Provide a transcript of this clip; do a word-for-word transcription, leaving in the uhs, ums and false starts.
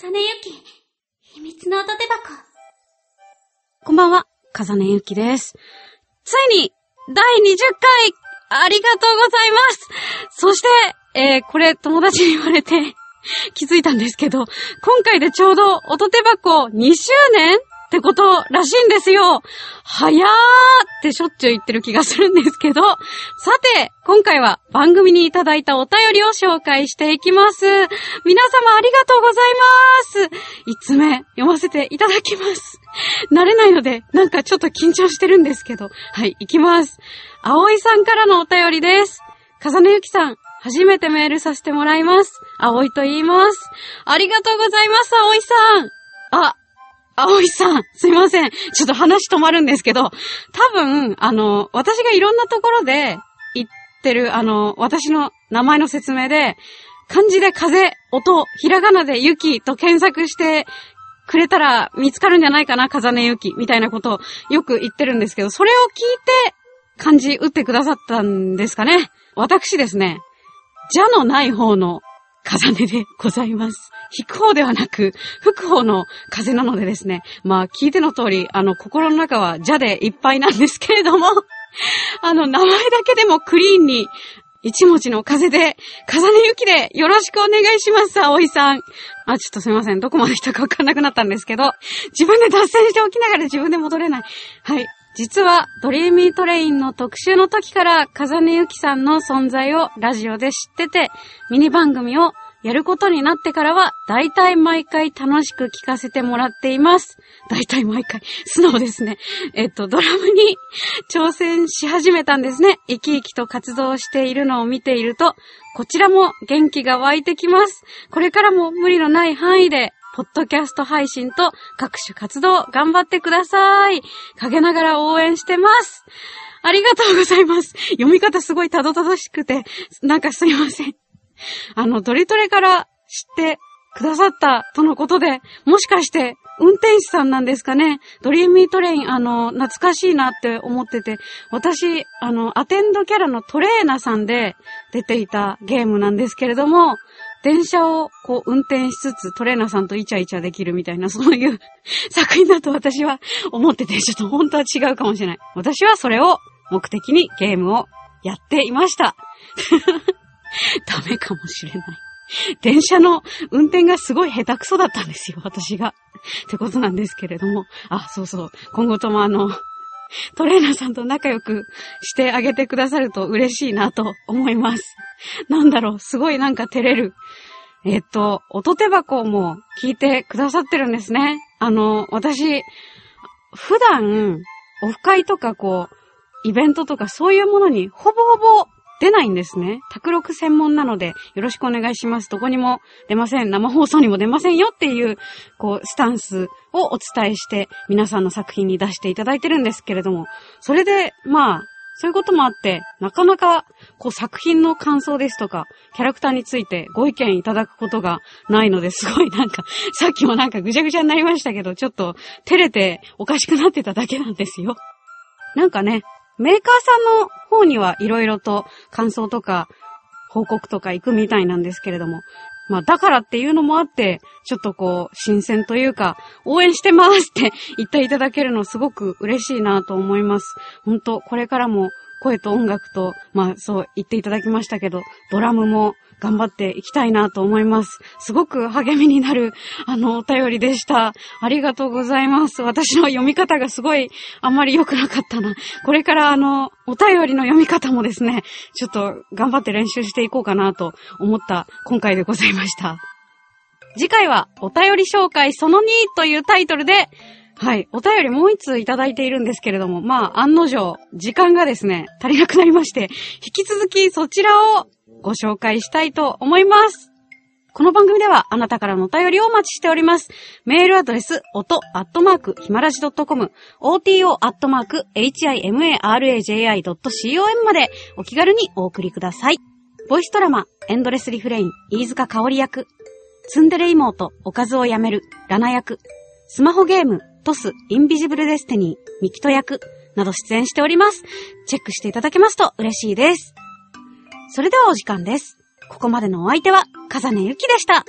重ねゆき、秘密のおとて箱。こんばんは、重ねゆきです。ついに、だいにじゅっかい、ありがとうございます。そして、えー、これ友達に言われて気づいたんですけど、今回でちょうどおとて箱にしゅうねんってことらしいんですよ。はやーってしょっちゅう言ってる気がするんですけど、さて今回は番組にいただいたお便りを紹介していきます。皆様ありがとうございます。ひとつめ読ませていただきます。慣れないのでなんかちょっと緊張してるんですけど、はい、いきます。葵さんからのお便りです。重ねゆきさん、初めてメールさせてもらいます。葵と言います。ありがとうございます、葵さん。あ葵さん、すいません。ちょっと話止まるんですけど、多分、あの、私がいろんなところで言ってる、あの、私の名前の説明で、漢字で風、音、ひらがなで雪と検索してくれたら見つかるんじゃないかな、風音雪みたいなことをよく言ってるんですけど、それを聞いて漢字打ってくださったんですかね。私ですね、じゃのない方の風音でございます。引く方ではなく、吹く方の風なのでですね。まあ、聞いての通り、あの、心の中はじゃでいっぱいなんですけれども、あの、名前だけでもクリーンに、一文字の風で、風音ゆきでよろしくお願いします、葵さん。あ、ちょっとすいません。どこまで来たかわかんなくなったんですけど、自分で脱線しておきながら自分で戻れない。はい。実はドリーミートレインの特集の時から風音ゆきさんの存在をラジオで知ってて、ミニ番組をやることになってからはだいたい毎回楽しく聞かせてもらっています。だいたい毎回、素直ですね。えっとドラムに挑戦し始めたんですね。生き生きと活動しているのを見ていると、こちらも元気が湧いてきます。これからも無理のない範囲でポッドキャスト配信と各種活動頑張ってください。陰ながら応援してます。ありがとうございます。読み方すごいたどたどしくて、なんかすいません。あの、ドリトレから知ってくださったとのことで、もしかして運転手さんなんですかね。ドリーミートレイン、あの、懐かしいなって思ってて、私、あの、アテンドキャラのトレーナさんで出ていたゲームなんですけれども、電車をこう運転しつつトレーナーさんとイチャイチャできるみたいな、そういう作品だと私は思ってて、ちょっと本当は違うかもしれない。私はそれを目的にゲームをやっていましたダメかもしれない。電車の運転がすごい下手くそだったんですよ、私がってことなんですけれども、あ、そうそう、今後ともあのトレーナーさんと仲良くしてあげてくださると嬉しいなと思います。なんだろう、すごいなんか照れる。えっと、おとて箱も聞いてくださってるんですね。あの、私、普段、オフ会とかこう、イベントとかそういうものにほぼほぼ出ないんですね。卓録専門なのでよろしくお願いします。どこにも出ません。生放送にも出ませんよっていう、こう、スタンスをお伝えして皆さんの作品に出していただいてるんですけれども、それで、まあ、そういうこともあって、なかなか、こう、作品の感想ですとか、キャラクターについてご意見いただくことがないので、すごいなんか、さっきもなんかぐちゃぐちゃになりましたけど、ちょっと照れておかしくなってただけなんですよ。なんかね、メーカーさんの方にはいろいろと感想とか報告とか行くみたいなんですけれども、まあだからっていうのもあって、ちょっとこう新鮮というか、応援してますって言っていただけるのすごく嬉しいなと思います。ほんとこれからも声と音楽と、まあそう言っていただきましたけど、ドラムも頑張っていきたいなと思います。すごく励みになる、あの、お便りでした。ありがとうございます。私の読み方がすごい、あんまり良くなかったな。これから、あの、お便りの読み方もですね、ちょっと頑張って練習していこうかなと思った今回でございました。次回は、お便り紹介そのにというタイトルで、はい。お便りもう一通いただいているんですけれども、まあ、案の定、時間がですね、足りなくなりまして、引き続きそちらをご紹介したいと思います。この番組では、あなたからのお便りをお待ちしております。メールアドレス、おと アットマーク ひまらじ ドットコム、オーティーオー アットマーク エイチアイエムエーアールエージェーアイ ドットコム までお気軽にお送りください。ボイスドラマ、エンドレスリフレイン、飯塚香織役、ツンデレ妹、おかずをやめる、ラナ役、スマホゲーム、トス、インビジブルデスティニー、ミキト役など出演しております。チェックしていただけますと嬉しいです。それではお時間です。ここまでのお相手は、風音ゆきでした。